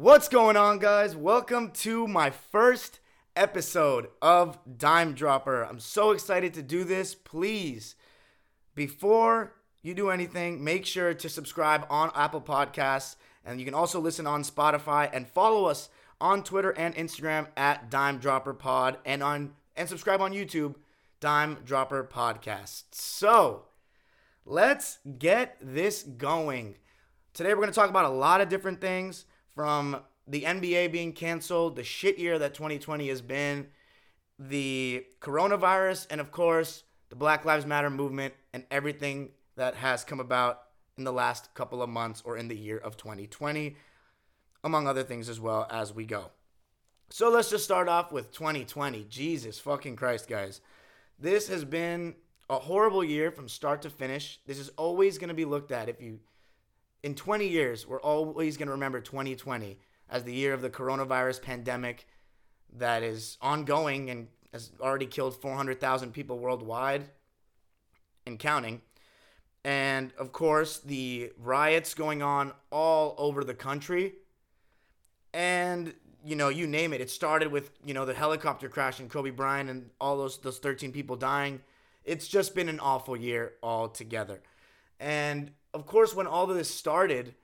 What's going on, guys? Welcome to my first episode of Dime Dropper. I'm so excited to do this. Please, before you do anything, make sure to subscribe on Apple Podcasts, and you can also listen on Spotify, and follow us on Twitter and Instagram at Dime Dropper Pod, and subscribe on YouTube, Dime Dropper Podcast. So, let's get this going. Today we're going to talk about a lot of different things, from the NBA being canceled, the shit year that 2020 has been, the coronavirus, and of course, the Black Lives Matter movement and everything that has come about in the last couple of months or in the year of 2020, among other things as well as we go. So let's just start off with 2020. Jesus fucking Christ, guys. This has been a horrible year from start to finish. This is always going to be looked at. In 20 years, we're always going to remember 2020 as the year of the coronavirus pandemic that is ongoing and has already killed 400,000 people worldwide and counting. And, of course, the riots going on all over the country. And, you name it. It started with, the helicopter crash and Kobe Bryant and all those 13 people dying. It's just been an awful year altogether. And, of course, when all of this started,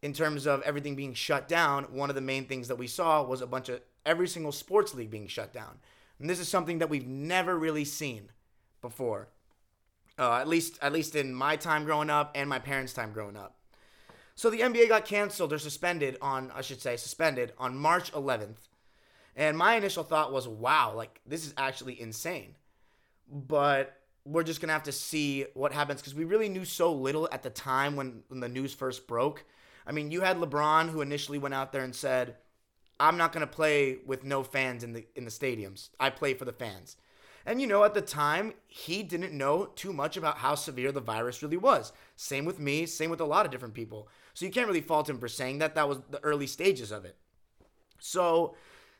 in terms of everything being shut down, one of the main things that we saw was every single sports league being shut down. And this is something that we've never really seen before, at least in my time growing up and my parents' time growing up. So the NBA got canceled or suspended on March 11th. And my initial thought was, wow, this is actually insane. But we're just going to have to see what happens, because we really knew so little at the time when the news first broke. I mean, you had LeBron, who initially went out there and said, I'm not going to play with no fans in the stadiums. I play for the fans. And, at the time, he didn't know too much about how severe the virus really was. Same with me, same with a lot of different people. So you can't really fault him for saying that. That was the early stages of it. So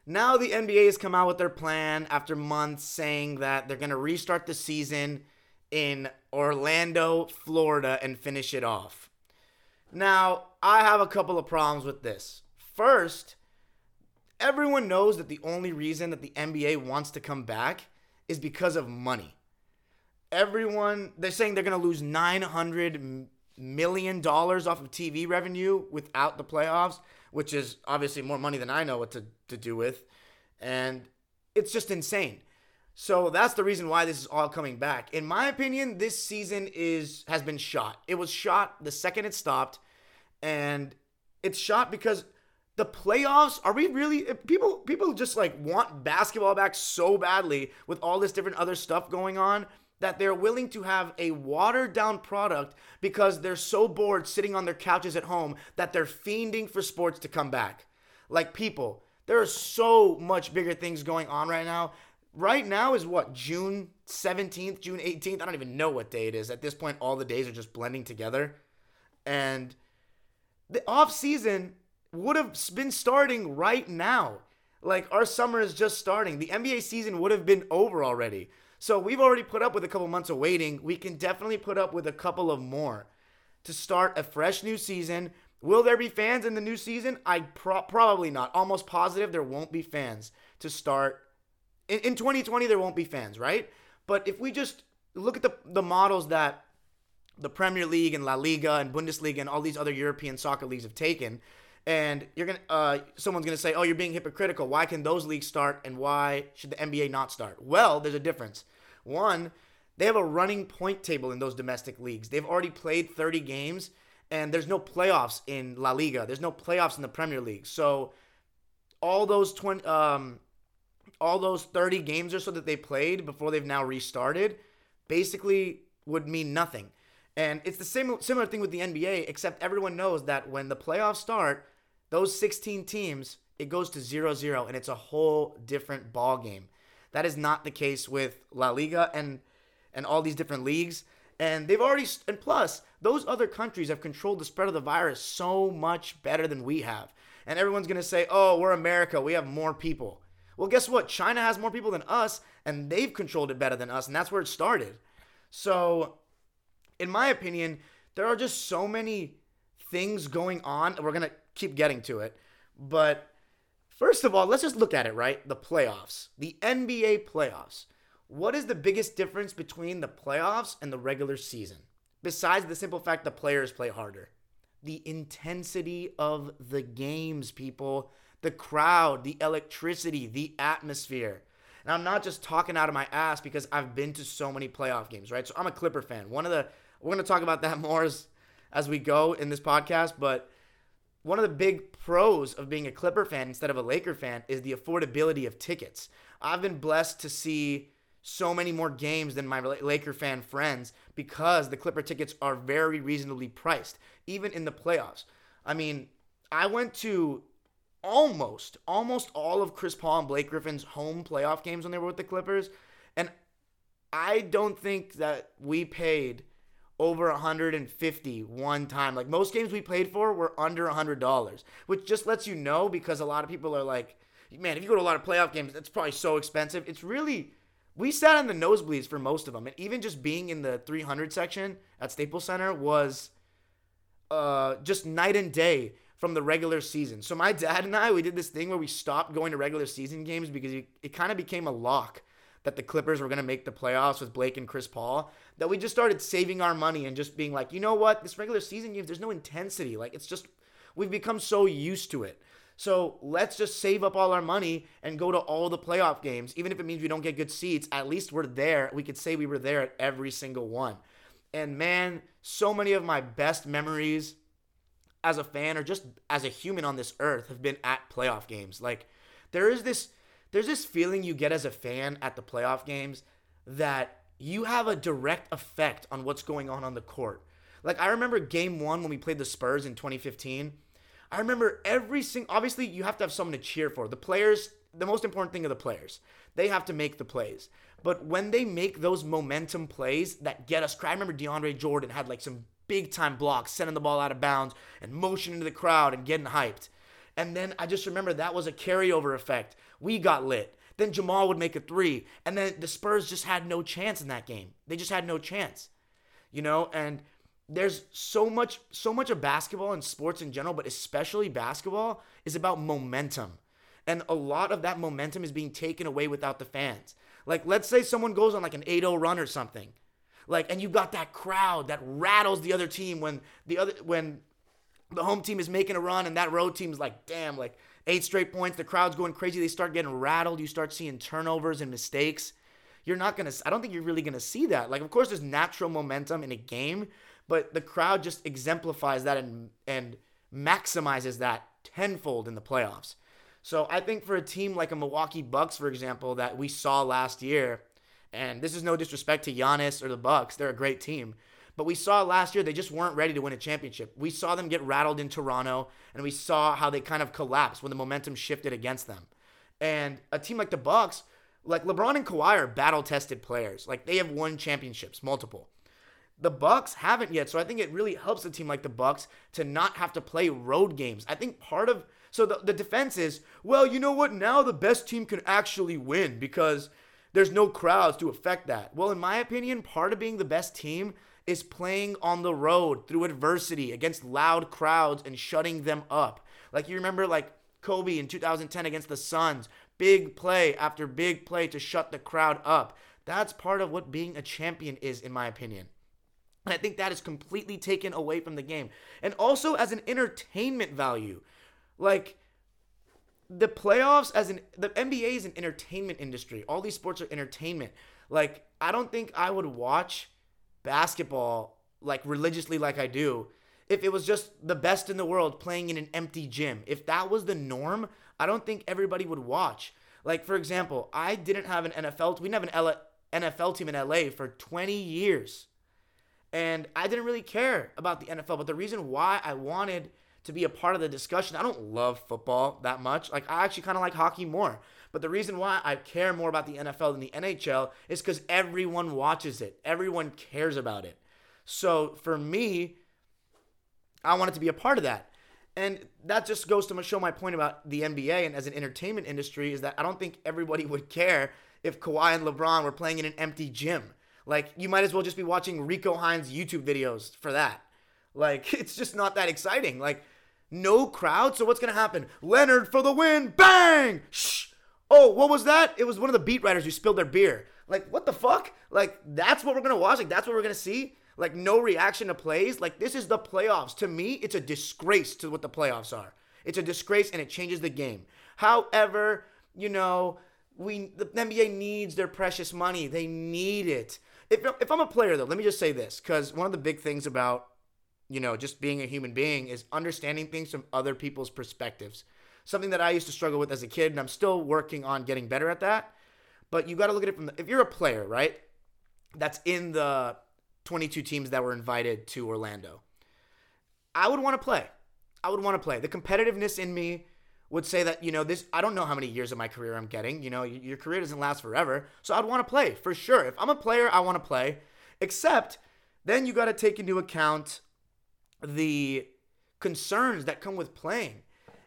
now the NBA has come out with their plan after months saying that they're going to restart the season in Orlando, Florida, and finish it off. Now, I have a couple of problems with this. First, everyone knows that the only reason that the NBA wants to come back is because of money. They're saying they're going to lose $900 million off of TV revenue without the playoffs, which is obviously more money than I know what to do with. And it's just insane. So that's the reason why this is all coming back. In my opinion, this season has been shot. It was shot the second it stopped. And it's shot because the playoffs, people just want basketball back so badly with all this different other stuff going on that they're willing to have a watered down product because they're so bored sitting on their couches at home that they're fiending for sports to come back. There are so much bigger things going on right now. Right now is what, June 17th, June 18th? I don't even know what day it is. At this point, all the days are just blending together. And the off season would have been starting right now. Our summer is just starting. The NBA season would have been over already. So we've already put up with a couple months of waiting. We can definitely put up with a couple of more to start a fresh new season. Will there be fans in the new season? Probably not. Almost positive there won't be fans to start. In 2020, there won't be fans, right? But if we just look at the models that the Premier League and La Liga and Bundesliga and all these other European soccer leagues have taken, and someone's going to say, oh, you're being hypocritical. Why can those leagues start and why should the NBA not start? Well, there's a difference. One, they have a running point table in those domestic leagues. They've already played 30 games, and there's no playoffs in La Liga. There's no playoffs in the Premier League. So all those 30 games or so that they played before they've now restarted basically would mean nothing. And it's the similar thing with the NBA, except everyone knows that when the playoffs start, those 16 teams, it goes to 0-0, and it's a whole different ball game. That is not the case with La Liga and all these different leagues. And they've already, and plus, those other countries have controlled the spread of the virus so much better than we have. And everyone's going to say, oh, we're America, we have more people. Well, guess what? China has more people than us, and they've controlled it better than us, and that's where it started. So in my opinion, there are just so many things going on, and we're going to keep getting to it, But first of all, let's just look at it, right? The playoffs, the NBA playoffs. What is the biggest difference between the playoffs and the regular season? Besides the simple fact the players play harder. The intensity of the games, people. The crowd, the electricity, the atmosphere. And I'm not just talking out of my ass because I've been to so many playoff games, right? So I'm a Clipper fan. We're going to talk about that more as we go in this podcast, but one of the big pros of being a Clipper fan instead of a Laker fan is the affordability of tickets. I've been blessed to see so many more games than my Laker fan friends because the Clipper tickets are very reasonably priced, even in the playoffs. I mean, I went to almost all of Chris Paul and Blake Griffin's home playoff games when they were with the Clippers, and I don't think that we paid over $150 one time. Like, most games we played for were under $100, which just lets you know, because a lot of people are like, man, if you go to a lot of playoff games, that's probably so expensive. It's really, we sat in the nosebleeds for most of them, and even just being in the 300 section at Staples Center was just night and day from the regular season. So my dad and I, we did this thing where we stopped going to regular season games because it kind of became a lock that the Clippers were going to make the playoffs with Blake and Chris Paul, that we just started saving our money and just being like, you know what, this regular season game, there's no intensity. Like, it's just, we've become so used to it. So let's just save up all our money and go to all the playoff games. Even if it means we don't get good seats, at least we're there. We could say we were there at every single one. And man, so many of my best memories as a fan or just as a human on this earth have been at playoff games. Like, there's this feeling you get as a fan at the playoff games that you have a direct effect on what's going on the court. Like, I remember game one when we played the Spurs in 2015. I remember obviously you have to have someone to cheer for. The players, the most important thing are the players. They have to make the plays. But when they make those momentum plays that get us, I remember DeAndre Jordan had like some big-time blocks, sending the ball out of bounds and motion into the crowd and getting hyped. And then I just remember that was a carryover effect. We got lit. Then Jamal would make a three. And then the Spurs just had no chance in that game. They just had no chance, you know? And there's so much of basketball and sports in general, but especially basketball, is about momentum. And a lot of that momentum is being taken away without the fans. Like, let's say someone goes on like an 8-0 run or something. Like, and you got that crowd that rattles the other team when the home team is making a run and that road team's like, damn, like 8 straight points. The crowd's going crazy. They start getting rattled. You start seeing turnovers and mistakes. I don't think you're really going to see that. Like, of course, there's natural momentum in a game, but the crowd just exemplifies that and maximizes that tenfold in the playoffs. So I think for a team like a Milwaukee Bucks, for example, that we saw last year, and this is no disrespect to Giannis or the Bucks, they're a great team, but we saw last year they just weren't ready to win a championship. We saw them get rattled in Toronto, and we saw how they kind of collapsed when the momentum shifted against them. And a team like the Bucks, like LeBron and Kawhi are battle-tested players. Like, they have won championships, multiple. The Bucks haven't yet, so I think it really helps a team like the Bucks to not have to play road games. I think the defense is, well, you know what, now the best team can actually win because there's no crowds to affect that. Well, in my opinion, part of being the best team is playing on the road through adversity against loud crowds and shutting them up. Like, you remember, like, Kobe in 2010 against the Suns, big play after big play to shut the crowd up. That's part of what being a champion is, in my opinion. And I think that is completely taken away from the game. And also as an entertainment value, like, the NBA is an entertainment industry. All these sports are entertainment. Like, I don't think I would watch basketball like religiously like I do if it was just the best in the world playing in an empty gym. If that was the norm, I don't think everybody would watch. Like, for example, we didn't have an NFL team in LA for 20 years. And I didn't really care about the NFL, but the reason why I wanted to be a part of the discussion. I don't love football that much. Like, I actually kind of like hockey more. But the reason why I care more about the NFL than the NHL is because everyone watches it. Everyone cares about it. So for me, I wanted to be a part of that. And that just goes to show my point about the NBA and as an entertainment industry is that I don't think everybody would care if Kawhi and LeBron were playing in an empty gym. Like, you might as well just be watching Rico Hines' YouTube videos for that. Like, it's just not that exciting. Like, No crowd? So what's going to happen? Leonard for the win. Bang! Shh! Oh, what was that? It was one of the beat writers who spilled their beer. Like, what the fuck? Like, that's what we're going to watch? Like, that's what we're going to see? Like, no reaction to plays? Like, this is the playoffs. To me, it's a disgrace to what the playoffs are. It's a disgrace, and it changes the game. However, you know, the NBA needs their precious money. They need it. If I'm a player, though, let me just say this, because one of the big things about, you know, just being a human being is understanding things from other people's perspectives. Something that I used to struggle with as a kid, and I'm still working on getting better at that. But you got to look at it if you're a player, right, that's in the 22 teams that were invited to Orlando, I would want to play. I would want to play. The competitiveness in me would say that, you know, this, I don't know how many years of my career I'm getting. You know, your career doesn't last forever. So I'd want to play for sure. If I'm a player, I want to play. Except then you got to take into account the concerns that come with playing.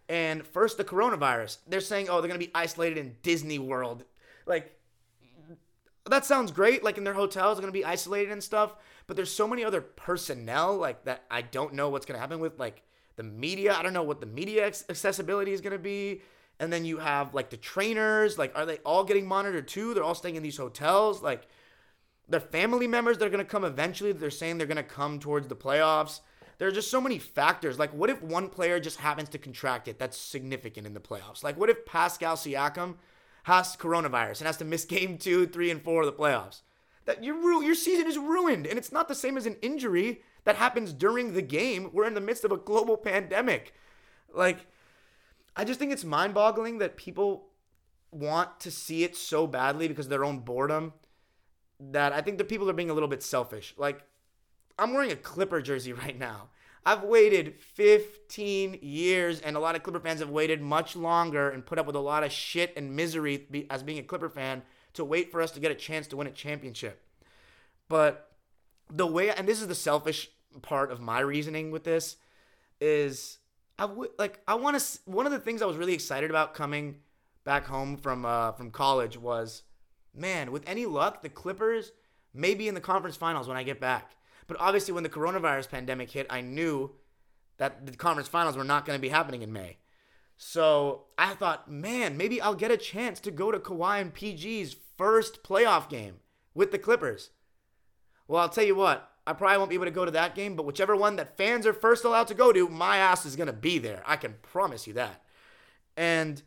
And first, the coronavirus. They're saying, oh, they're going to be isolated in Disney World. Like, that sounds great. Like, in their hotels, they're going to be isolated and stuff. But there's so many other personnel, like, that I don't know what's going to happen with, like, the media. I don't know what the media accessibility is going to be. And then you have, like, the trainers. Like, are they all getting monitored, too? They're all staying in these hotels. Like, their family members, they're going to come eventually. They're saying they're going to come towards the playoffs. There are just so many factors. Like, what if one player just happens to contract it? That's significant in the playoffs. Like, what if Pascal Siakam has coronavirus and has to miss game 2, 3, and 4 of the playoffs? That your season is ruined, and it's not the same as an injury that happens during the game. We're in the midst of a global pandemic. Like, I just think it's mind-boggling that people want to see it so badly because of their own boredom, that I think the people are being a little bit selfish. Like, I'm wearing a Clipper jersey right now. I've waited 15 years, and a lot of Clipper fans have waited much longer and put up with a lot of shit and misery as being a Clipper fan to wait for us to get a chance to win a championship. But the way, and this is the selfish part of my reasoning with this, is I want to. One of the things I was really excited about coming back home from college was, man, with any luck, the Clippers may be in the conference finals when I get back. But obviously when the coronavirus pandemic hit, I knew that the conference finals were not going to be happening in May. So I thought, man, maybe I'll get a chance to go to Kawhi and PG's first playoff game with the Clippers. Well, I'll tell you what, I probably won't be able to go to that game, but whichever one that fans are first allowed to go to, my ass is going to be there. I can promise you that. And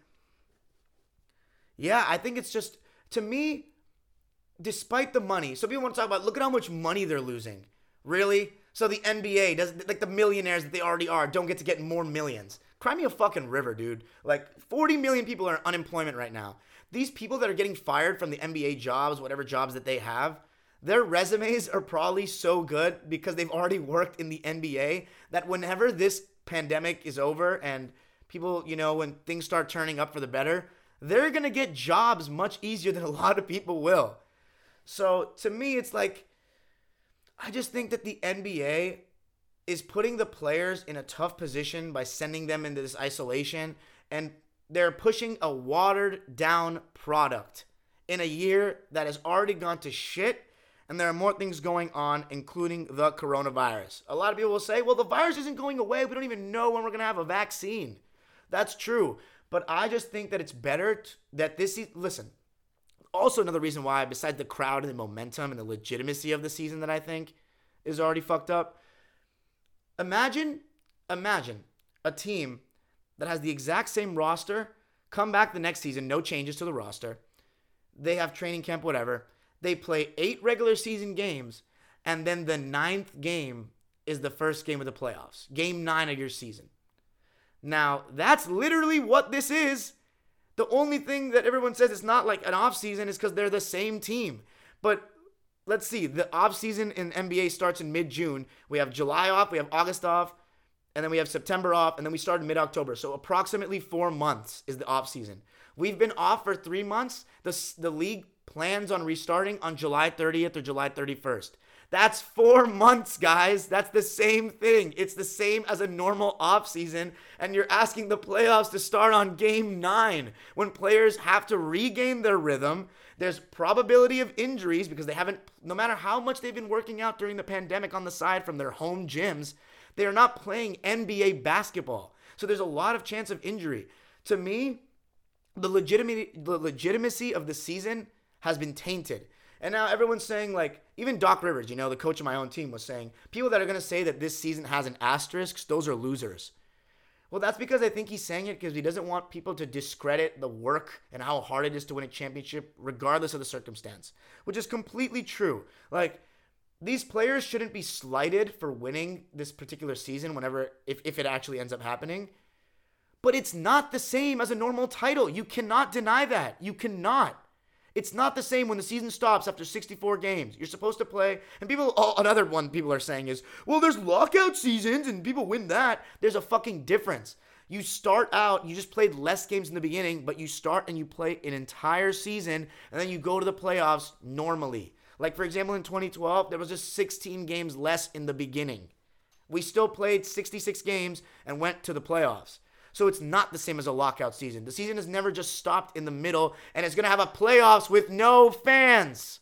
yeah, I think it's just, to me, despite the money, so people want to talk about, look at how much money they're losing. Really? So the NBA doesn't, like the millionaires that they already are, don't get to get more millions. Cry me a fucking river, dude. Like 40 million people are in unemployment right now. These people that are getting fired from the NBA jobs, whatever jobs that they have, their resumes are probably so good because they've already worked in the NBA that whenever this pandemic is over and people, you know, when things start turning up for the better, they're going to get jobs much easier than a lot of people will. So to me, it's like, I just think that the NBA is putting the players in a tough position by sending them into this isolation, and they're pushing a watered down product in a year that has already gone to shit, and there are more things going on, including the coronavirus. A lot of people will say, well, the virus isn't going away. We don't even know when we're going to have a vaccine. That's true. But I just think that it's better that this is, listen, also another reason why, besides the crowd and the momentum and the legitimacy of the season that I think is already fucked up, imagine a team that has the exact same roster come back the next season, no changes to the roster. They have training camp, whatever. They play 8 regular season games, and then the 9th game is the first game of the playoffs, game 9 of your season. Now, that's literally what this is. The only thing that everyone says it's not like an offseason is because they're the same team. But let's see. The offseason in NBA starts in mid-June. We have July off. We have August off. And then we have September off. And then we start in mid-October. So approximately 4 months is the offseason. We've been off for 3 months. The league plans on restarting on July 30th or July 31st. That's 4 months, guys. That's the same thing. It's the same as a normal offseason, and you're asking the playoffs to start on game 9 when players have to regain their rhythm. There's probability of injuries because they haven't, no matter how much they've been working out during the pandemic on the side from their home gyms, they are not playing NBA basketball. So there's a lot of chance of injury. To me, the legitimacy of the season has been tainted. And now everyone's saying, like, even Doc Rivers, you know, the coach of my own team, was saying, people that are going to say that this season has an asterisk, those are losers. Well, that's because I think he's saying it because he doesn't want people to discredit the work and how hard it is to win a championship regardless of the circumstance, which is completely true. Like, these players shouldn't be slighted for winning this particular season whenever, if it actually ends up happening. But it's not the same as a normal title. You cannot deny that. You cannot. It's not the same when the season stops after 64 games. You're supposed to play, and people, another one people are saying is, well, there's lockout seasons and people win that. There's a fucking difference. You start out, you just played less games in the beginning, but you start and you play an entire season, and then you go to the playoffs normally. Like, for example, in 2012, there was just 16 games less in the beginning. We still played 66 games and went to the playoffs. So it's not the same as a lockout season. The season has never just stopped in the middle, and it's going to have a playoffs with no fans.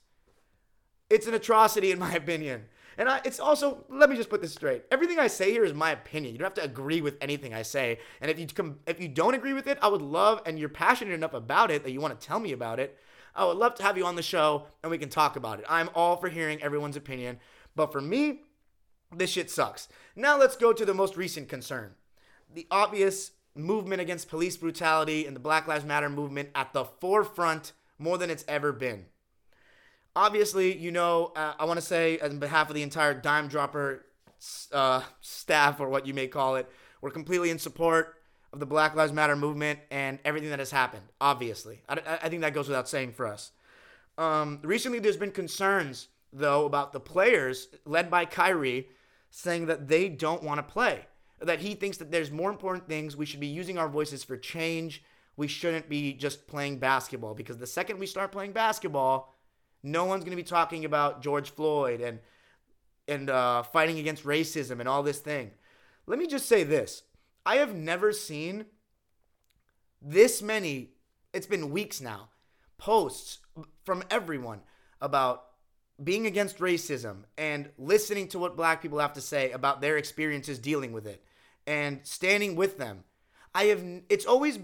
It's an atrocity, in my opinion. And it's also, let me just put this straight. Everything I say here is my opinion. You don't have to agree with anything I say. And if you don't agree with it, I would love, and you're passionate enough about it that you want to tell me about it, I would love to have you on the show, and we can talk about it. I'm all for hearing everyone's opinion. But for me, this shit sucks. Now let's go to the most recent concern. The obvious movement against police brutality and the Black Lives Matter movement at the forefront more than it's ever been. Obviously, you know, I want to say on behalf of the entire Dime Dropper staff, or what you may call it, we're completely in support of the Black Lives Matter movement and everything that has happened, obviously. I think that goes without saying for us. Recently, there's been concerns, though, about the players, led by Kyrie, saying that they don't want to play. That he thinks that there's more important things. We should be using our voices for change. We shouldn't be just playing basketball, because the second we start playing basketball, no one's going to be talking about George Floyd and fighting against racism and all this thing. Let me just say this. I have never seen this many, it's been weeks now, posts from everyone about being against racism and listening to what black people have to say about their experiences dealing with it and standing with them. Racism has always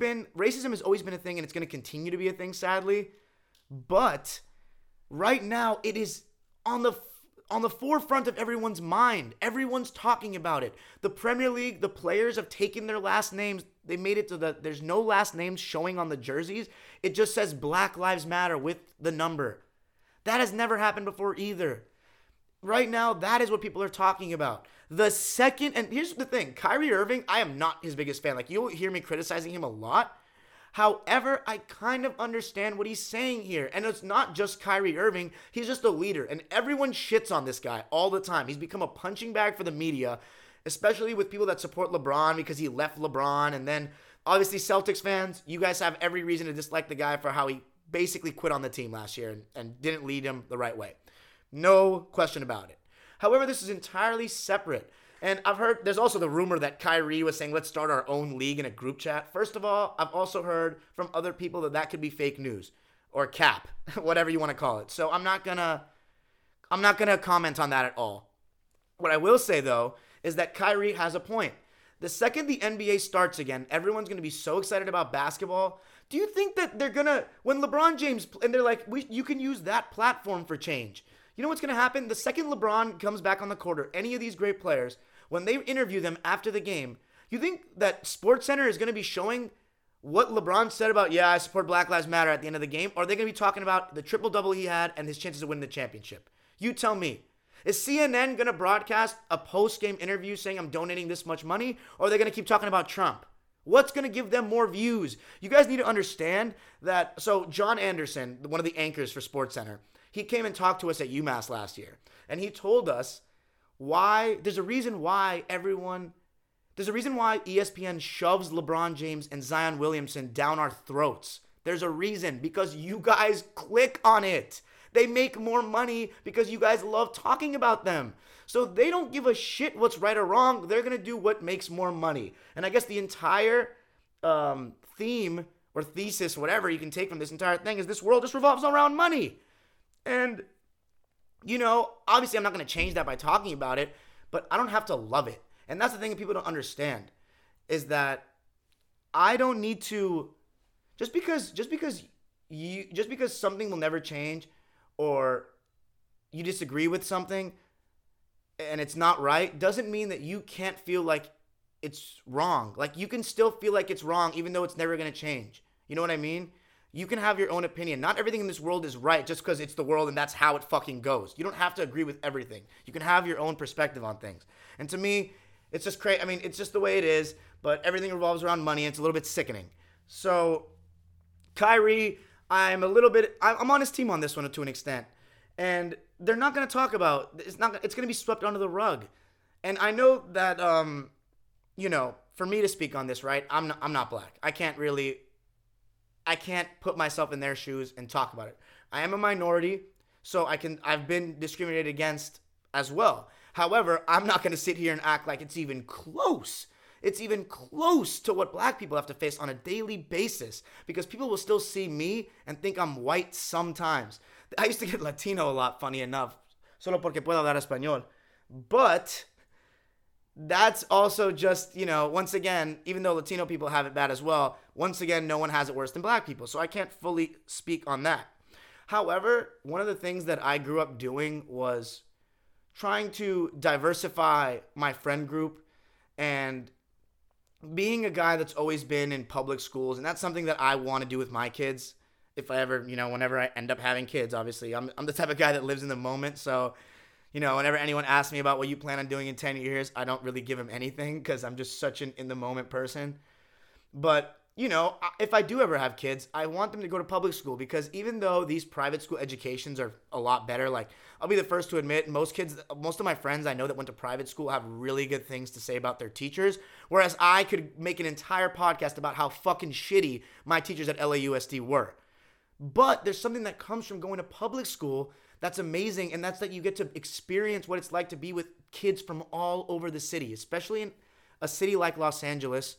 been a thing, and it's going to continue to be a thing, sadly. But right now it is on the forefront of everyone's mind. Everyone's talking about it. The Premier League, the players have taken their last names. They made it to there's no last names showing on the jerseys. It just says Black Lives Matter with the number. That has never happened before either. Right now, that is what people are talking about. And here's the thing, Kyrie Irving, I am not his biggest fan. Like, you'll hear me criticizing him a lot. However, I kind of understand what he's saying here. And it's not just Kyrie Irving. He's just a leader. And everyone shits on this guy all the time. He's become a punching bag for the media, especially with people that support LeBron, because he left LeBron. And then, obviously, Celtics fans, you guys have every reason to dislike the guy for how he basically quit on the team last year and didn't lead him the right way. No question about it. However, this is entirely separate. And I've heard there's also the rumor that Kyrie was saying, let's start our own league in a group chat. First of all, I've also heard from other people that could be fake news or cap, whatever you want to call it. So I'm not going to comment on that at all. What I will say, though, is that Kyrie has a point. The second the NBA starts again, everyone's going to be so excited about basketball. Do you think that they're going to, when LeBron James, and they're like, you can use that platform for change. You know what's going to happen? The second LeBron comes back on the court, or any of these great players, when they interview them after the game, you think that SportsCenter is going to be showing what LeBron said about, yeah, I support Black Lives Matter at the end of the game? Or are they going to be talking about the triple-double he had and his chances of winning the championship? You tell me. Is CNN going to broadcast a post-game interview saying I'm donating this much money? Or are they going to keep talking about Trump? What's going to give them more views? You guys need to understand that. So John Anderson, one of the anchors for SportsCenter, he came and talked to us at UMass last year. And he told us why there's a reason why ESPN shoves LeBron James and Zion Williamson down our throats. There's a reason, because you guys click on it. They make more money because you guys love talking about them. So they don't give a shit what's right or wrong. They're going to do what makes more money. And I guess the entire theme or thesis, whatever you can take from this entire thing, is this world just revolves around money. And, you know, obviously I'm not going to change that by talking about it, but I don't have to love it. And that's the thing that people don't understand. is that I don't need to just because something will never change or you disagree with something and it's not right doesn't mean that you can't feel like it's wrong. Like, you can still feel like it's wrong even though it's never going to change. You know what I mean? You can have your own opinion. Not everything in this world is right just because it's the world and that's how it fucking goes. You don't have to agree with everything. You can have your own perspective on things. And to me, it's just crazy. I mean, it's just the way it is, but everything revolves around money and it's a little bit sickening. So, Kyrie, I'm on his team on this one to an extent. And they're not going to talk about, it's going to be swept under the rug. And I know that, for me to speak on this, right, I'm not black. I can't put myself in their shoes and talk about it. I am a minority, so I've been discriminated against as well. However, I'm not going to sit here and act like it's even close. It's even close to what black people have to face on a daily basis, because people will still see me and think I'm white sometimes. I used to get Latino a lot, funny enough, solo porque puedo hablar español. But that's also just, once again, even though Latino people have it bad as well, once again, no one has it worse than black people. So I can't fully speak on that. However, one of the things that I grew up doing was trying to diversify my friend group and being a guy that's always been in public schools. And that's something that I want to do with my kids. If I ever, whenever I end up having kids, obviously, I'm the type of guy that lives in the moment. So, whenever anyone asks me about what you plan on doing in 10 years, I don't really give them anything because I'm just such an in-the-moment person. But, if I do ever have kids, I want them to go to public school, because even though these private school educations are a lot better, like, I'll be the first to admit, most of my friends I know that went to private school have really good things to say about their teachers, whereas I could make an entire podcast about how fucking shitty my teachers at LAUSD were. But there's something that comes from going to public school that's amazing, and that's that you get to experience what it's like to be with kids from all over the city, especially in a city like Los Angeles,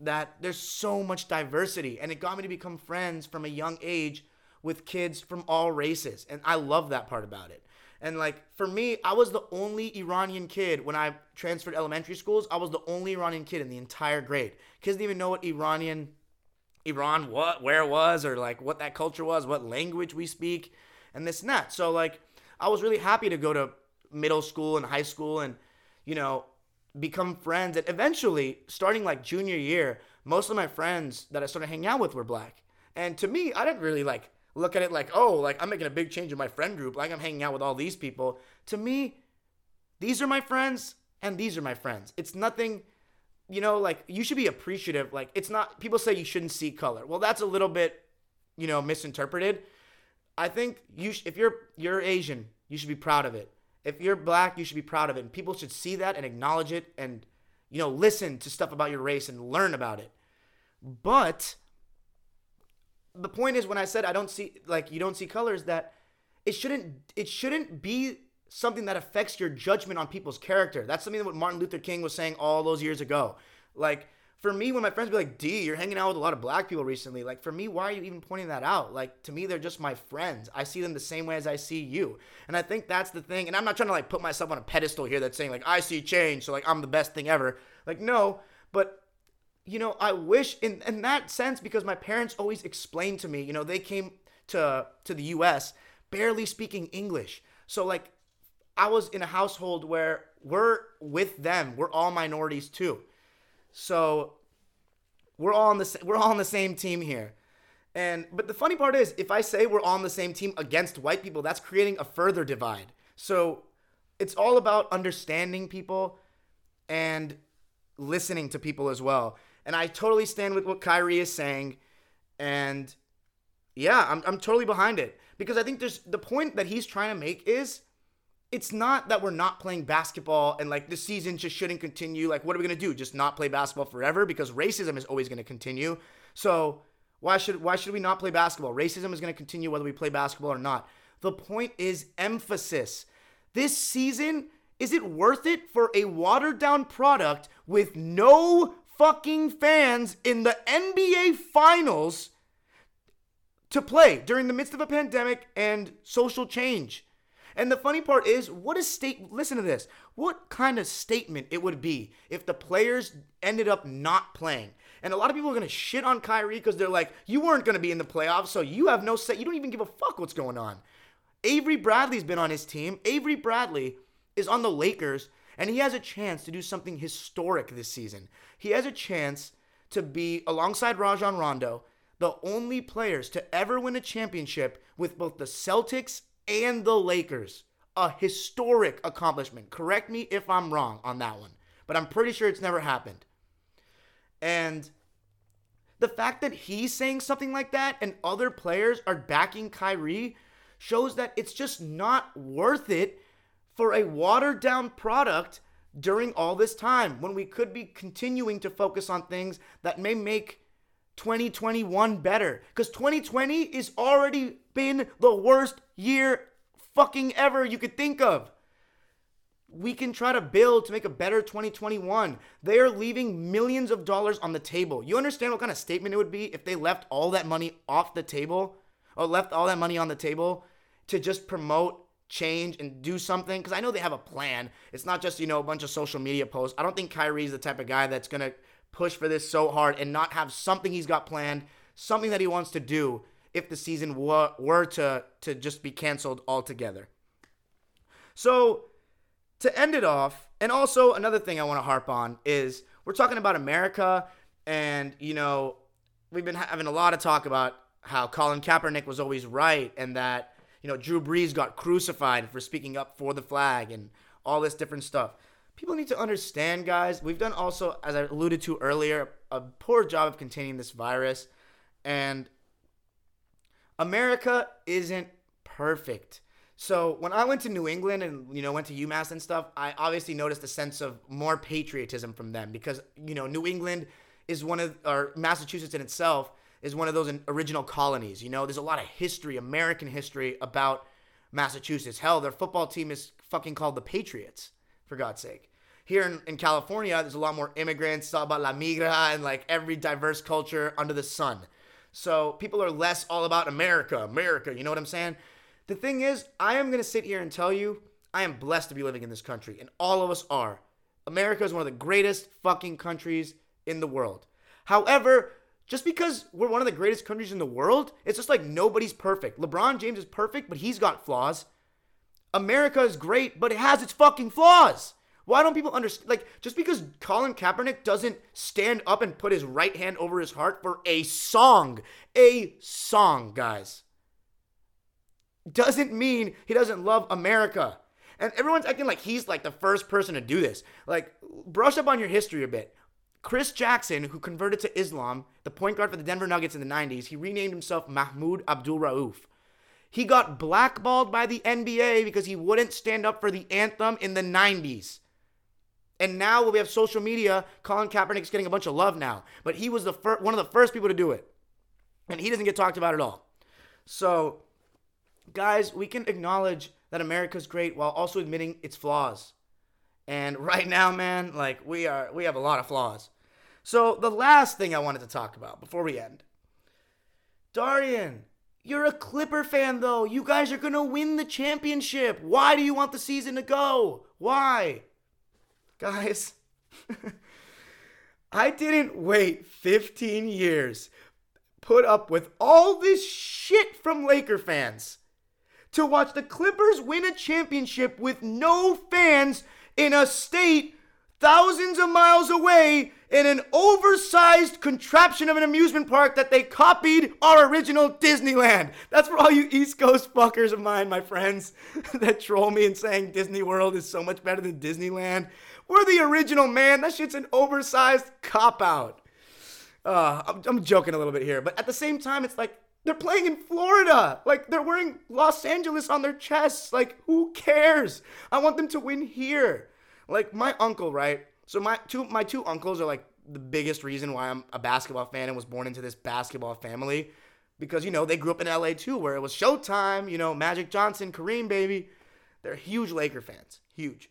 that there's so much diversity, and it got me to become friends from a young age with kids from all races, and I love that part about it. And, for me, I was the only Iranian kid when I transferred elementary schools. I was the only Iranian kid in the entire grade. Kids didn't even know what Iran, where it was, or, what that culture was, what language we speak, and this and that. So, I was really happy to go to middle school and high school and, become friends. And eventually, starting, junior year, most of my friends that I started hanging out with were black. And to me, I didn't really, look at it I'm making a big change in my friend group. I'm hanging out with all these people. To me, these are my friends, and these are my friends. It's nothing... you should be appreciative. It's not, people say you shouldn't see color. Well, that's a little bit, misinterpreted. I think if you're Asian, you should be proud of it. If you're black, you should be proud of it. And people should see that and acknowledge it and, listen to stuff about your race and learn about it. But the point is, when I said I don't see, you don't see color, is that it shouldn't be something that affects your judgment on people's character. That's something that what Martin Luther King was saying all those years ago. For me, when my friends be like, D, you're hanging out with a lot of black people recently. For me, why are you even pointing that out? To me, they're just my friends. I see them the same way as I see you. And I think that's the thing. And I'm not trying to, put myself on a pedestal here that's saying, I see change, so, I'm the best thing ever. No. But, I wish in that sense, because my parents always explained to me, they came to the U.S. barely speaking English. So, I was in a household where we're with them. We're all minorities too. So we're all on the same team here. But the funny part is, if I say we're all on the same team against white people, that's creating a further divide. So it's all about understanding people and listening to people as well. And I totally stand with what Kyrie is saying. And yeah, I'm totally behind it, because I think there's the point that he's trying to make is, it's not that we're not playing basketball and the season just shouldn't continue. What are we going to do? Just not play basketball forever? Because racism is always going to continue. So why should we not play basketball? Racism is going to continue whether we play basketball or not. The point is emphasis. This season, is it worth it for a watered down product with no fucking fans in the NBA finals to play during the midst of a pandemic and social change? And the funny part is, what a state, listen to this, what kind of statement it would be if the players ended up not playing. And a lot of people are going to shit on Kyrie because they're like, you weren't going to be in the playoffs, so you have no say. You don't even give a fuck what's going on. Avery Bradley's been on his team. Avery Bradley is on the Lakers, and he has a chance to do something historic this season. He has a chance to be, alongside Rajon Rondo, the only players to ever win a championship with both the Celtics and the Lakers. A historic accomplishment. Correct me if I'm wrong on that one, but I'm pretty sure it's never happened. And the fact that he's saying something like that and other players are backing Kyrie shows that it's just not worth it for a watered-down product during all this time when we could be continuing to focus on things that may make 2021 better. Because 2020 is already been the worst year fucking ever you could think of. We can try to build to make a better 2021. They are leaving millions of dollars on the table. You understand what kind of statement it would be if they left all that money off the table, or left all that money on the table to just promote change and do something? Because I know they have a plan. It's not just, you know, a bunch of social media posts. I don't think Kyrie's the type of guy that's going to push for this so hard and not have something he's got planned, something that he wants to do if the season were to just be canceled altogether. So to end it off, and also another thing I want to harp on is we're talking about America, and, you know, we've been having a lot of talk about how Colin Kaepernick was always right and that, you know, Drew Brees got crucified for speaking up for the flag and all this different stuff. People need to understand, guys, we've done also, as I alluded to earlier, a poor job of containing this virus. And America isn't perfect. So when I went to New England and, you know, went to UMass and stuff, I obviously noticed a sense of more patriotism from them because, you know, New England is one of, or Massachusetts in itself, is one of those original colonies. You know, there's a lot of history, American history, about Massachusetts. Hell, their football team is fucking called the Patriots, for God's sake. Here in California, there's a lot more immigrants. It's all about La Migra and, like, every diverse culture under the sun. So people are less all about America, you know what I'm saying? The thing is, I am going to sit here and tell you, I am blessed to be living in this country, and all of us are. America is one of the greatest fucking countries in the world. However, just because we're one of the greatest countries in the world, it's just like nobody's perfect. LeBron James is perfect, but he's got flaws. America is great, but it has its fucking flaws. Why don't people understand? Like, just because Colin Kaepernick doesn't stand up and put his right hand over his heart for a song, guys, doesn't mean he doesn't love America. And everyone's acting like he's like the first person to do this. Like, brush up on your history a bit. Chris Jackson, who converted to Islam, the point guard for the Denver Nuggets in the 90s, he renamed himself Mahmoud Abdul-Rauf. He got blackballed by the NBA because he wouldn't stand up for the anthem in the 90s. And now we have social media. Colin Kaepernick's getting a bunch of love now. But he was the one of the first people to do it. And he doesn't get talked about at all. So, guys, we can acknowledge that America's great while also admitting its flaws. And right now, man, like, we have a lot of flaws. So the last thing I wanted to talk about before we end. Darian, you're a Clipper fan, though. You guys are going to win the championship. Why do you want the season to go? Why? Guys, I didn't wait 15 years, put up with all this shit from Laker fans to watch the Clippers win a championship with no fans in a state thousands of miles away in an oversized contraption of an amusement park that they copied our original Disneyland. That's for all you East Coast fuckers of mine, my friends, that troll me and saying Disney World is so much better than Disneyland. We're the original, man. That shit's an oversized cop-out. I'm joking a little bit here, but at the same time, it's like, they're playing in Florida. Like, they're wearing Los Angeles on their chests. Like, who cares? I want them to win here. Like, my uncle, right? So my two uncles are, like, the biggest reason why I'm a basketball fan and was born into this basketball family. Because, you know, they grew up in LA, too, where it was showtime. You know, Magic Johnson, Kareem, baby. They're huge Laker fans. Huge.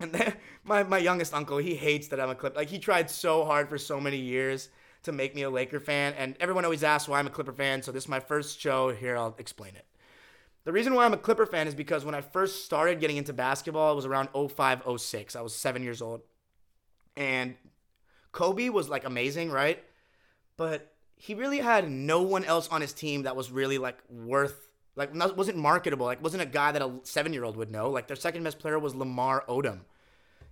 And then my youngest uncle, he hates that I'm a Clipper. Like, he tried so hard for so many years to make me a Laker fan, and everyone always asks why I'm a Clipper fan, so this is my first show here, I'll explain it. The reason why I'm a Clipper fan is because when I first started getting into basketball, it was around 05, 06. I was 7 years old. And Kobe was, like, amazing, right? But he really had no one else on his team that was really, like, worth, like, wasn't marketable. Like, wasn't a guy that a seven-year-old would know. Like, their second-best player was Lamar Odom,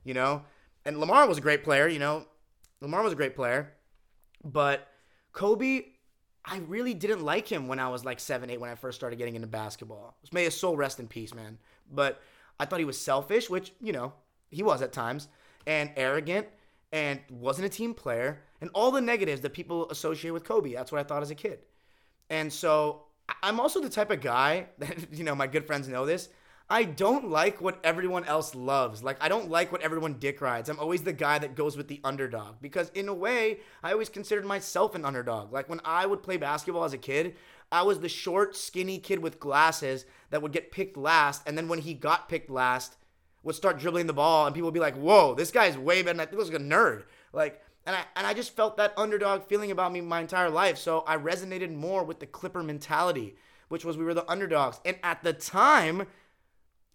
you know? And Lamar was a great player, you know? Lamar was a great player. But Kobe, I really didn't like him when I was, like, 7, 8, when I first started getting into basketball. May his soul rest in peace, man. But I thought he was selfish, which, you know, he was at times, and arrogant, and wasn't a team player, and all the negatives that people associate with Kobe. That's what I thought as a kid. And so I'm also the type of guy that, you know, my good friends know this. I don't like what everyone else loves. Like, I don't like what everyone dick rides. I'm always the guy that goes with the underdog because, in a way, I always considered myself an underdog. Like, when I would play basketball as a kid, I was the short, skinny kid with glasses that would get picked last, and then when he got picked last, would start dribbling the ball, and people would be like, whoa, this guy's way better than I think. He looks like a nerd. Like, and I just felt that underdog feeling about me my entire life, so I resonated more with the Clipper mentality, which was we were the underdogs. And at the time,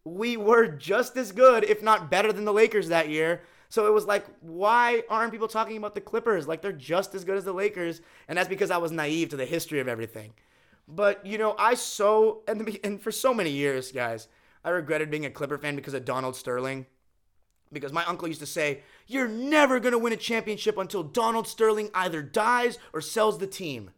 we were just as good, if not better than the Lakers that year. So it was like, why aren't people talking about the Clippers? Like, they're just as good as the Lakers. And that's because I was naive to the history of everything. But, you know, and for so many years, guys, I regretted being a Clipper fan because of Donald Sterling. Because my uncle used to say, you're never going to win a championship until Donald Sterling either dies or sells the team.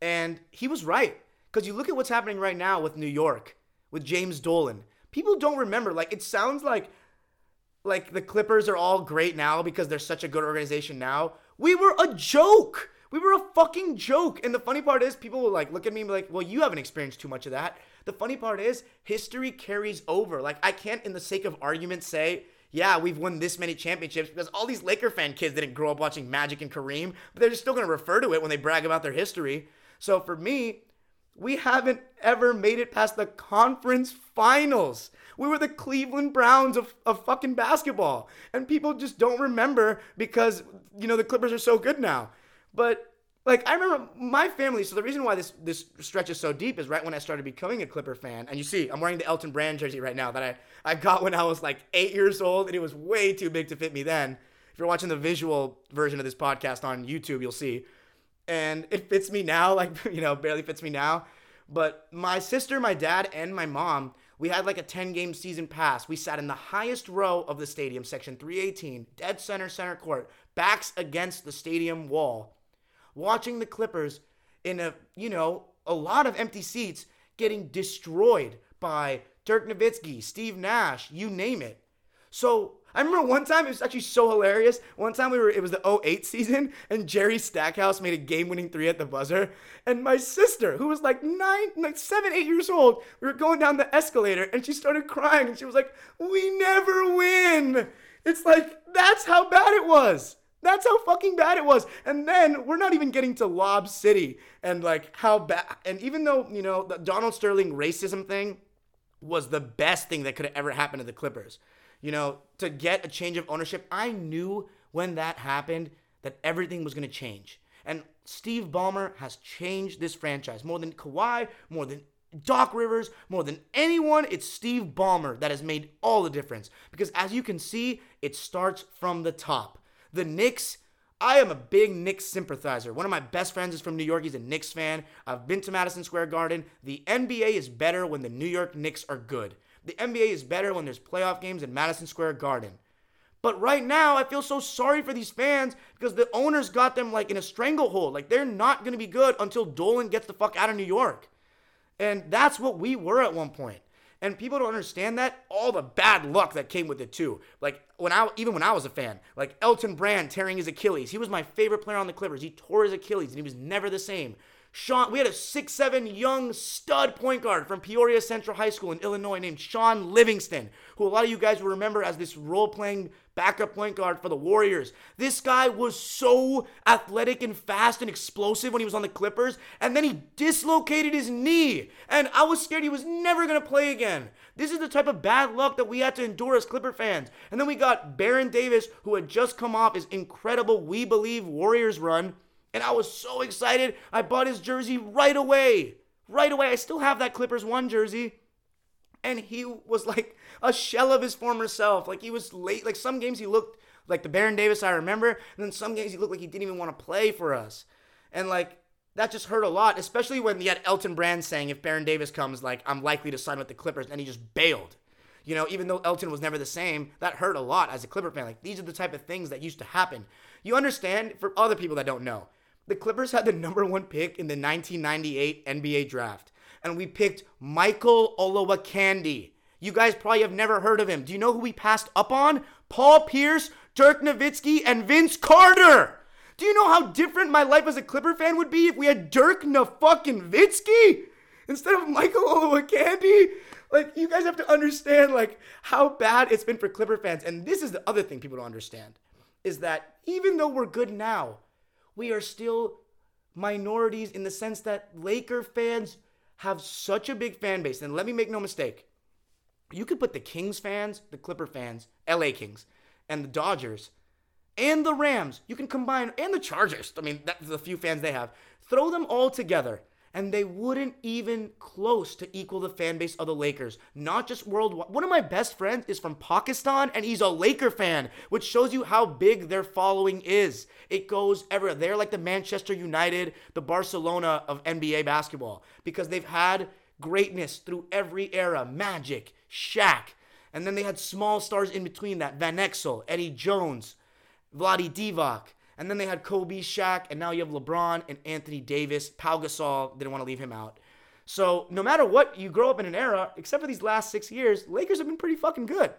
And he was right. Because you look at what's happening right now with New York, with James Dolan. People don't remember. Like, it sounds like the Clippers are all great now because they're such a good organization now. We were a joke. We were a fucking joke. And the funny part is people will, like, look at me and be like, well, you haven't experienced too much of that. The funny part is history carries over. Like, I can't, in the sake of argument, say, yeah, we've won this many championships because all these Laker fan kids didn't grow up watching Magic and Kareem, but they're just still going to refer to it when they brag about their history. So for me, we haven't ever made it past the conference finals. We were the Cleveland Browns of fucking basketball. And people just don't remember because, you know, the Clippers are so good now. But, like, I remember my family. So the reason why this stretches so deep is right when I started becoming a Clipper fan. And you see, I'm wearing the Elton Brand jersey right now that I got when I was, like, 8 years old. And it was way too big to fit me then. If you're watching the visual version of this podcast on YouTube, you'll see. And it fits me now, like, you know, barely fits me now. But my sister, my dad, and my mom, we had like a 10-game season pass. We sat in the highest row of the stadium, section 318, dead center court, backs against the stadium wall, watching the Clippers in a, you know, a lot of empty seats getting destroyed by Dirk Nowitzki, Steve Nash, you name it. So I remember one time, it was actually so hilarious. One time it was the 08 season, and Jerry Stackhouse made a game-winning three at the buzzer. And my sister, who was like 7, 8 years old, we were going down the escalator, and she started crying, and she was like, we never win. It's like, that's how bad it was. That's how fucking bad it was. And then we're not even getting to Lob City and like how bad. And even though, you know, the Donald Sterling racism thing was the best thing that could have ever happened to the Clippers. You know, to get a change of ownership, I knew when that happened that everything was going to change. And Steve Ballmer has changed this franchise. More than Kawhi, more than Doc Rivers, more than anyone, it's Steve Ballmer that has made all the difference. Because as you can see, it starts from the top. The Knicks, I am a big Knicks sympathizer. One of my best friends is from New York. He's a Knicks fan. I've been to Madison Square Garden. The NBA is better when the New York Knicks are good. The NBA is better when there's playoff games in Madison Square Garden. But right now, I feel so sorry for these fans because the owners got them like in a stranglehold. Like they're not going to be good until Dolan gets the fuck out of New York. And that's what we were at one point. And people don't understand that. All the bad luck that came with it too. Like even when I was a fan, like Elton Brand tearing his Achilles. He was my favorite player on the Clippers. He tore his Achilles and he was never the same. We had a 6'7" young stud point guard from Peoria Central High School in Illinois named Sean Livingston, who a lot of you guys will remember as this role-playing backup point guard for the Warriors. This guy was so athletic and fast and explosive when he was on the Clippers, and then he dislocated his knee, and I was scared he was never going to play again. This is the type of bad luck that we had to endure as Clipper fans. And then we got Baron Davis, who had just come off his incredible We Believe Warriors run, and I was so excited, I bought his jersey right away. right away. I still have that Clippers 1 jersey. And he was like a shell of his former self. Like, he was late. Like, some games he looked like the Baron Davis I remember. And then some games he looked like he didn't even want to play for us. And, like, that just hurt a lot. Especially when he had Elton Brand saying, if Baron Davis comes, like, I'm likely to sign with the Clippers. And he just bailed. You know, even though Elton was never the same, that hurt a lot as a Clipper fan. Like, these are the type of things that used to happen. You understand, for other people that don't know, the Clippers had the number 1 pick in the 1998 NBA draft. And we picked Michael Oluwakandi. You guys probably have never heard of him. Do you know who we passed up on? Paul Pierce, Dirk Nowitzki, and Vince Carter. Do you know how different my life as a Clipper fan would be if we had Dirk Nowitzki instead of Michael Oluwakandi? Like, you guys have to understand, like, how bad it's been for Clipper fans. And this is the other thing people don't understand, is that even though we're good now, we are still minorities in the sense that Laker fans have such a big fan base. And let me make no mistake, you could put the Kings fans, the Clipper fans, LA Kings, and the Dodgers, and the Rams, you can combine, and the Chargers, I mean, that's the few fans they have, throw them all together, and they wouldn't even close to equal the fan base of the Lakers. Not just worldwide. One of my best friends is from Pakistan, and he's a Laker fan, which shows you how big their following is. It goes everywhere. They're like the Manchester United, the Barcelona of NBA basketball, because they've had greatness through every era. Magic, Shaq, and then they had small stars in between that. Van Exel, Eddie Jones, Vlade Divac. And then they had Kobe, Shaq, and now you have LeBron and Anthony Davis. Pau Gasol, didn't want to leave him out. So no matter what, you grow up in an era, except for these last 6 years, Lakers have been pretty fucking good.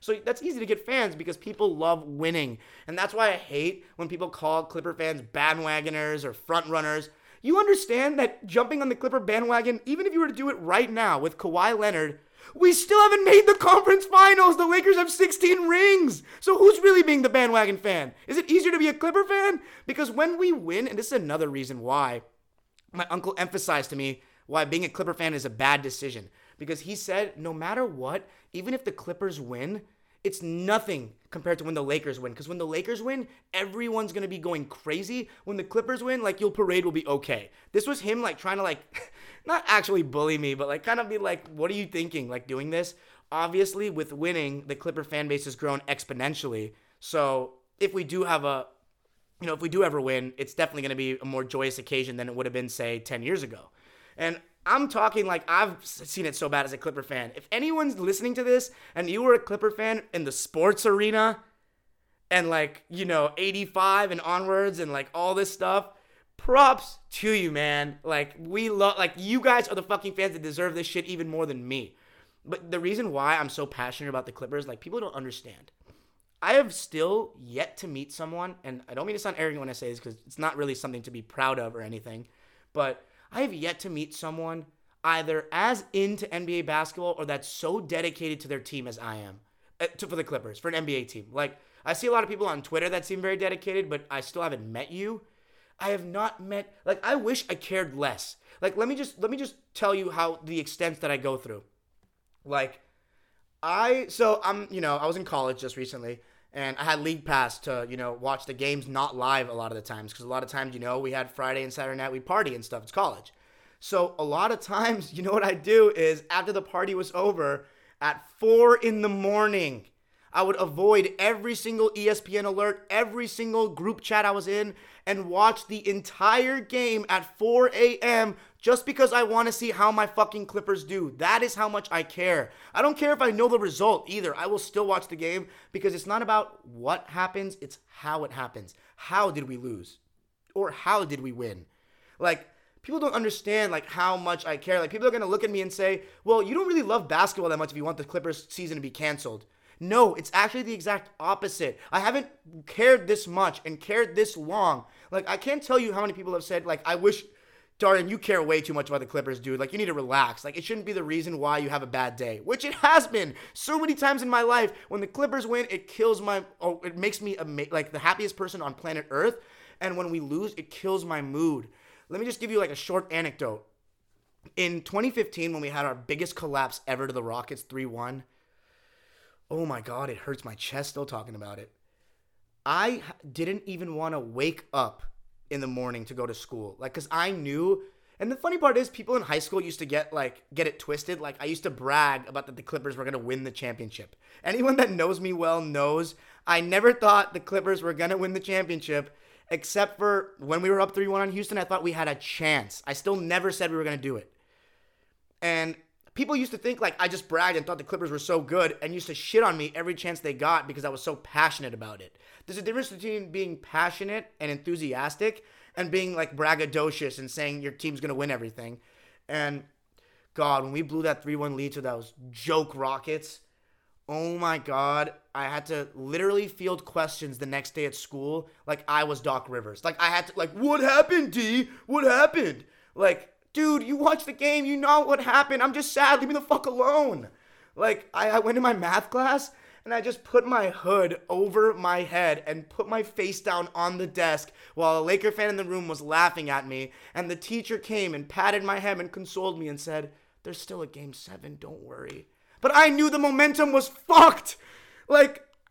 So that's easy to get fans because people love winning. And that's why I hate when people call Clipper fans bandwagoners or frontrunners. You understand that jumping on the Clipper bandwagon, even if you were to do it right now with Kawhi Leonard, we still haven't made the conference finals. The Lakers have 16 rings. So who's really being the bandwagon fan? Is it easier to be a Clipper fan? Because when we win, and this is another reason why my uncle emphasized to me why being a Clipper fan is a bad decision. Because he said, no matter what, even if the Clippers win, it's nothing compared to when the Lakers win. Because when the Lakers win, everyone's going to be going crazy. When the Clippers win, like, your parade will be okay. This was him, like, trying to, like, not actually bully me, but, like, kind of be like, what are you thinking, like, doing this? Obviously, with winning, the Clipper fan base has grown exponentially. So if we do have a, you know, if we do ever win, it's definitely going to be a more joyous occasion than it would have been, say, 10 years ago. And I'm talking like I've seen it so bad as a Clipper fan. If anyone's listening to this and you were a Clipper fan in the sports arena and, like, you know, 85 and onwards and, like, all this stuff, props to you, man. Like, we love, like, you guys are the fucking fans that deserve this shit even more than me. But the reason why I'm so passionate about the Clippers, like, people don't understand. I have still yet to meet someone, and I don't mean to sound arrogant when I say this because it's not really something to be proud of or anything, but I have yet to meet someone either as into NBA basketball or that's so dedicated to their team as I am, for the Clippers, for an NBA team. Like, I see a lot of people on Twitter that seem very dedicated, but I still haven't met you. I have not met, like, I wish I cared less. Like, let me just tell you how the extent that I go through. Like, I was in college just recently, and I had league pass to, you know, watch the games not live a lot of the times. Because a lot of times, you know, we had Friday and Saturday night, we party and stuff. It's college. So a lot of times, you know what I do is after the party was over, at 4 a.m, I would avoid every single ESPN alert, every single group chat I was in, and watch the entire game at 4 a.m. just because I want to see how my fucking Clippers do. That is how much I care. I don't care if I know the result either. I will still watch the game because it's not about what happens, it's how it happens. How did we lose? Or how did we win? Like, people don't understand, like, how much I care. Like, people are going to look at me and say, well, you don't really love basketball that much if you want the Clippers season to be canceled. No, it's actually the exact opposite. I haven't cared this much and cared this long. Like, I can't tell you how many people have said, like, I wish, Darren, you care way too much about the Clippers, dude. Like, you need to relax. Like, it shouldn't be the reason why you have a bad day, which it has been so many times in my life. When the Clippers win, it makes me, like, the happiest person on planet Earth. And when we lose, it kills my mood. Let me just give you, like, a short anecdote. In 2015, when we had our biggest collapse ever to the Rockets, 3-1, oh my God, it hurts my chest still talking about it. I didn't even want to wake up in the morning to go to school. Like, because I knew And the funny part is people in high school used to get it twisted. Like, I used to brag about that the Clippers were going to win the championship. Anyone that knows me well knows I never thought the Clippers were going to win the championship, except for when we were up 3-1 on Houston, I thought we had a chance. I still never said we were going to do it. And people used to think, I just bragged and thought the Clippers were so good and used to shit on me every chance they got because I was so passionate about it. There's a difference between being passionate and enthusiastic and being, braggadocious and saying your team's going to win everything. And, God, when we blew that 3-1 lead to those joke Rockets, oh, my God. I had to literally field questions the next day at school like I was Doc Rivers. I had to, what happened, D? What happened? Dude, you watched the game. You know what happened. I'm just sad. Leave me the fuck alone. I went to my math class, and I just put my hood over my head and put my face down on the desk while a Laker fan in the room was laughing at me. And the teacher came and patted my head and consoled me and said, there's still a game 7. Don't worry. But I knew the momentum was fucked.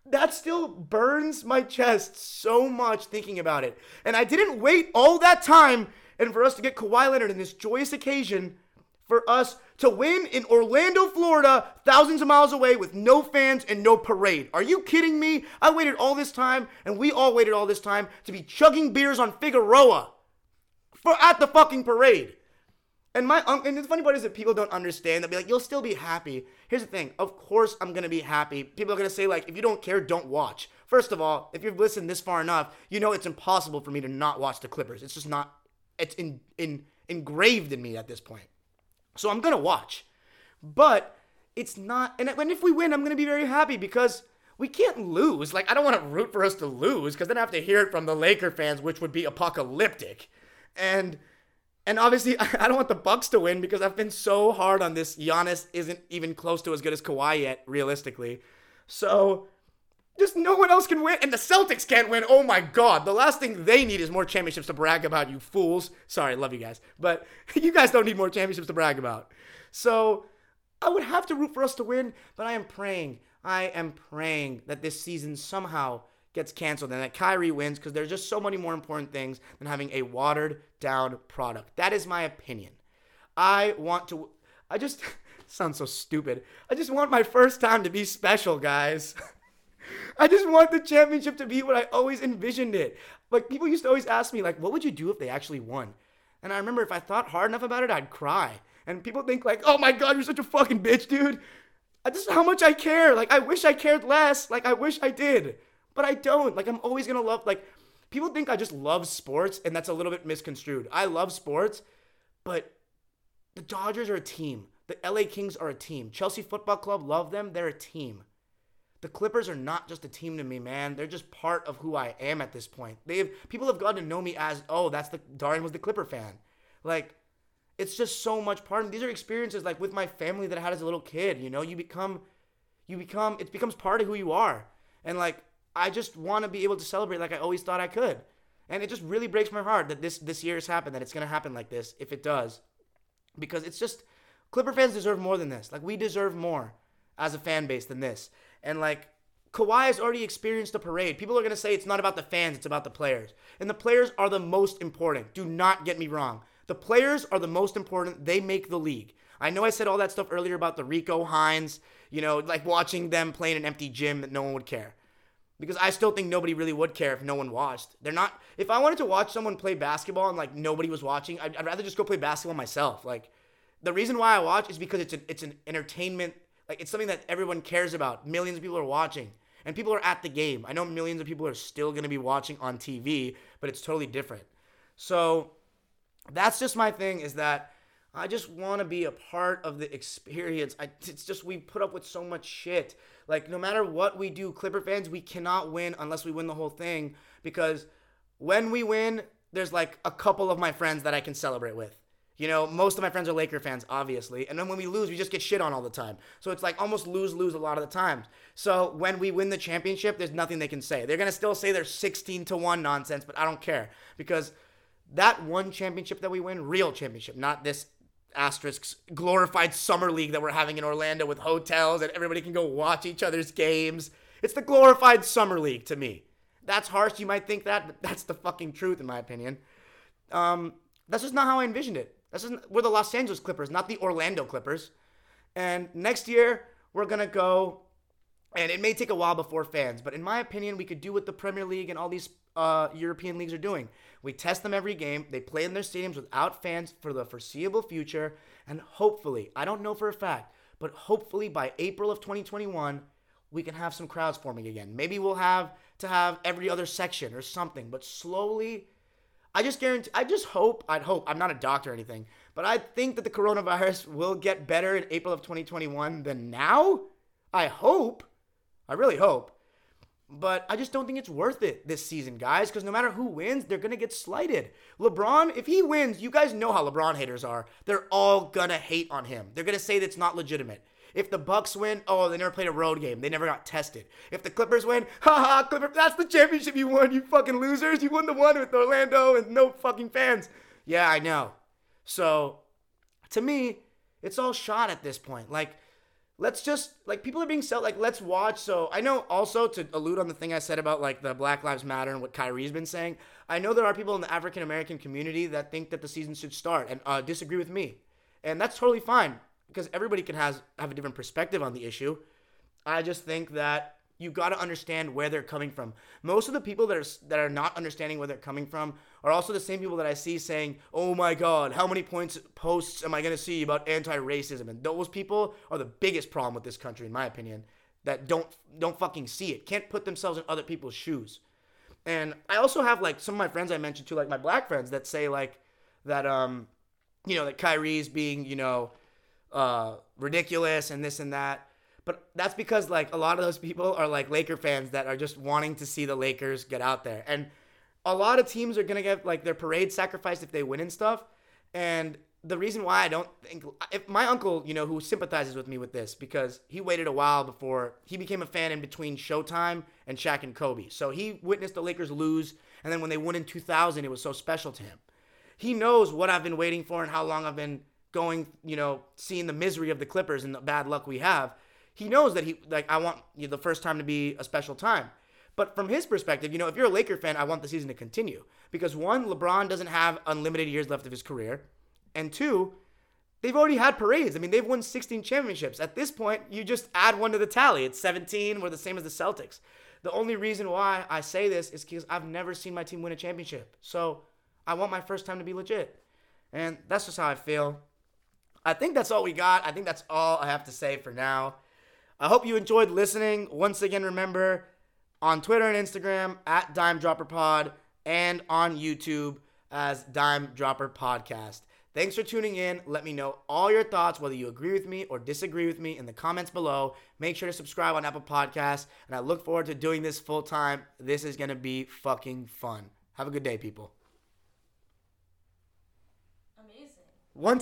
That still burns my chest so much thinking about it. And I didn't wait all that time. And for us to get Kawhi Leonard in this joyous occasion, for us to win in Orlando, Florida, thousands of miles away with no fans and no parade. Are you kidding me? I waited all this time, and we all waited all this time, to be chugging beers on Figueroa at the fucking parade. And and the funny part is that people don't understand. They'll be like, you'll still be happy. Here's the thing. Of course I'm going to be happy. People are going to say, if you don't care, don't watch. First of all, if you've listened this far enough, you know it's impossible for me to not watch the Clippers. It's just not. It's engraved in me at this point. So I'm going to watch. But it's not... And if we win, I'm going to be very happy because we can't lose. I don't want to root for us to lose because then I have to hear it from the Laker fans, which would be apocalyptic. And obviously, I don't want the Bucks to win because I've been so hard on this. Giannis isn't even close to as good as Kawhi yet, realistically. So... just no one else can win, and the Celtics can't win. Oh, my God. The last thing they need is more championships to brag about, you fools. Sorry, love you guys. But you guys don't need more championships to brag about. So I would have to root for us to win, but I am praying that this season somehow gets canceled and that Kyrie wins because there's just so many more important things than having a watered-down product. That is my opinion. Sounds so stupid. I just want my first time to be special, guys. I just want the championship to be what I always envisioned it. People used to always ask me, what would you do if they actually won? And I remember if I thought hard enough about it, I'd cry. And people think, oh my God, you're such a fucking bitch, dude. This is how much I care. I wish I cared less. I wish I did. But I don't. I'm always going to love, people think I just love sports, and that's a little bit misconstrued. I love sports, but the Dodgers are a team. The LA Kings are a team. Chelsea Football Club, love them. They're a team. The Clippers are not just a team to me, man. They're just part of who I am at this point. People have gotten to know me as, Darren was the Clipper fan. It's just so much part of me. These are experiences with my family that I had as a little kid. It becomes part of who you are. And I just want to be able to celebrate I always thought I could. And it just really breaks my heart that this year has happened, that it's going to happen like this, if it does. Because it's just, Clipper fans deserve more than this. We deserve more as a fan base than this. And Kawhi has already experienced the parade. People are going to say it's not about the fans, it's about the players. And the players are the most important. Do not get me wrong. The players are the most important. They make the league. I know I said all that stuff earlier about the Rico Hines, watching them play in an empty gym that no one would care. Because I still think nobody really would care if no one watched. They're not, if I wanted to watch someone play basketball and nobody was watching, I'd rather just go play basketball myself. The reason why I watch is because it's an entertainment. It's something that everyone cares about. Millions of people are watching. And people are at the game. I know millions of people are still going to be watching on TV, but it's totally different. So that's just my thing, is that I just want to be a part of the experience. It's just we put up with so much shit. No matter what we do, Clipper fans, we cannot win unless we win the whole thing. Because when we win, there's a couple of my friends that I can celebrate with. Most of my friends are Laker fans, obviously. And then when we lose, we just get shit on all the time. So it's almost lose-lose a lot of the times. So when we win the championship, there's nothing they can say. They're going to still say their 16-1 nonsense, but I don't care. Because that one championship that we win, real championship, not this asterisk glorified summer league that we're having in Orlando with hotels and everybody can go watch each other's games. It's the glorified summer league to me. That's harsh. You might think that, but that's the fucking truth in my opinion. That's just not how I envisioned it. We're the Los Angeles Clippers, not the Orlando Clippers. And next year, we're going to go, and it may take a while before fans, but in my opinion, we could do what the Premier League and all these European leagues are doing. We test them every game. They play in their stadiums without fans for the foreseeable future. And hopefully, I don't know for a fact, but hopefully by April of 2021, we can have some crowds forming again. Maybe we'll have to have every other section or something, but slowly, I'd hope, I'm not a doctor or anything, but I think that the coronavirus will get better in April of 2021 than now. I hope. I really hope. But I just don't think it's worth it this season, guys, because no matter who wins, they're going to get slighted. LeBron, if he wins, you guys know how LeBron haters are. They're all going to hate on him. They're going to say that's not legitimate. If the Bucks win, oh, they never played a road game. They never got tested. If the Clippers win, haha, Clipper, that's the championship you won, you fucking losers. You won the one with Orlando and no fucking fans. Yeah, I know. So, to me, it's all shot at this point. Like, let's just, like, people are being self, like, let's watch. So, I know also to allude on the thing I said about, like, the Black Lives Matter and what Kyrie's been saying, I know there are people in the African-American community that think that the season should start and disagree with me. And that's totally fine, because everybody can have a different perspective on the issue. I just think that you got to understand where they're coming from. Most of the people that are not understanding where they're coming from are also the same people that I see saying, oh my God, how many posts am I going to see about anti-racism? And those people are the biggest problem with this country, in my opinion, that don't fucking see it, can't put themselves in other people's shoes. And I also have, like, some of my friends I mentioned too, like my black friends that say, like, that, you know, that Kyrie's being, you know, ridiculous and this and that. But that's because, like, a lot of those people are, like, Laker fans that are just wanting to see the Lakers get out there. And a lot of teams are going to get, like, their parade sacrificed if they win and stuff. And the reason why I don't think, if my uncle, you know, who sympathizes with me with this, because he waited a while before he became a fan in between Showtime and Shaq and Kobe. So he witnessed the Lakers lose. And then when they won in 2000, it was so special to him. He knows what I've been waiting for and how long I've been going, you know, seeing the misery of the Clippers and the bad luck we have. He knows that I want, you know, the first time to be a special time. But from his perspective, you know, if you're a Laker fan, I want the season to continue. Because one, LeBron doesn't have unlimited years left of his career. And two, they've already had parades. I mean, they've won 16 championships. At this point, you just add one to the tally. It's 17. We're the same as the Celtics. The only reason why I say this is because I've never seen my team win a championship. So I want my first time to be legit. And that's just how I feel. I think that's all we got. I think that's all I have to say for now. I hope you enjoyed listening. Once again, remember, on Twitter and Instagram, at Dime Dropper Pod, and on YouTube as Dime Dropper Podcast. Thanks for tuning in. Let me know all your thoughts, whether you agree with me or disagree with me, in the comments below. Make sure to subscribe on Apple Podcasts, and I look forward to doing this full time. This is going to be fucking fun. Have a good day, people. Amazing. Once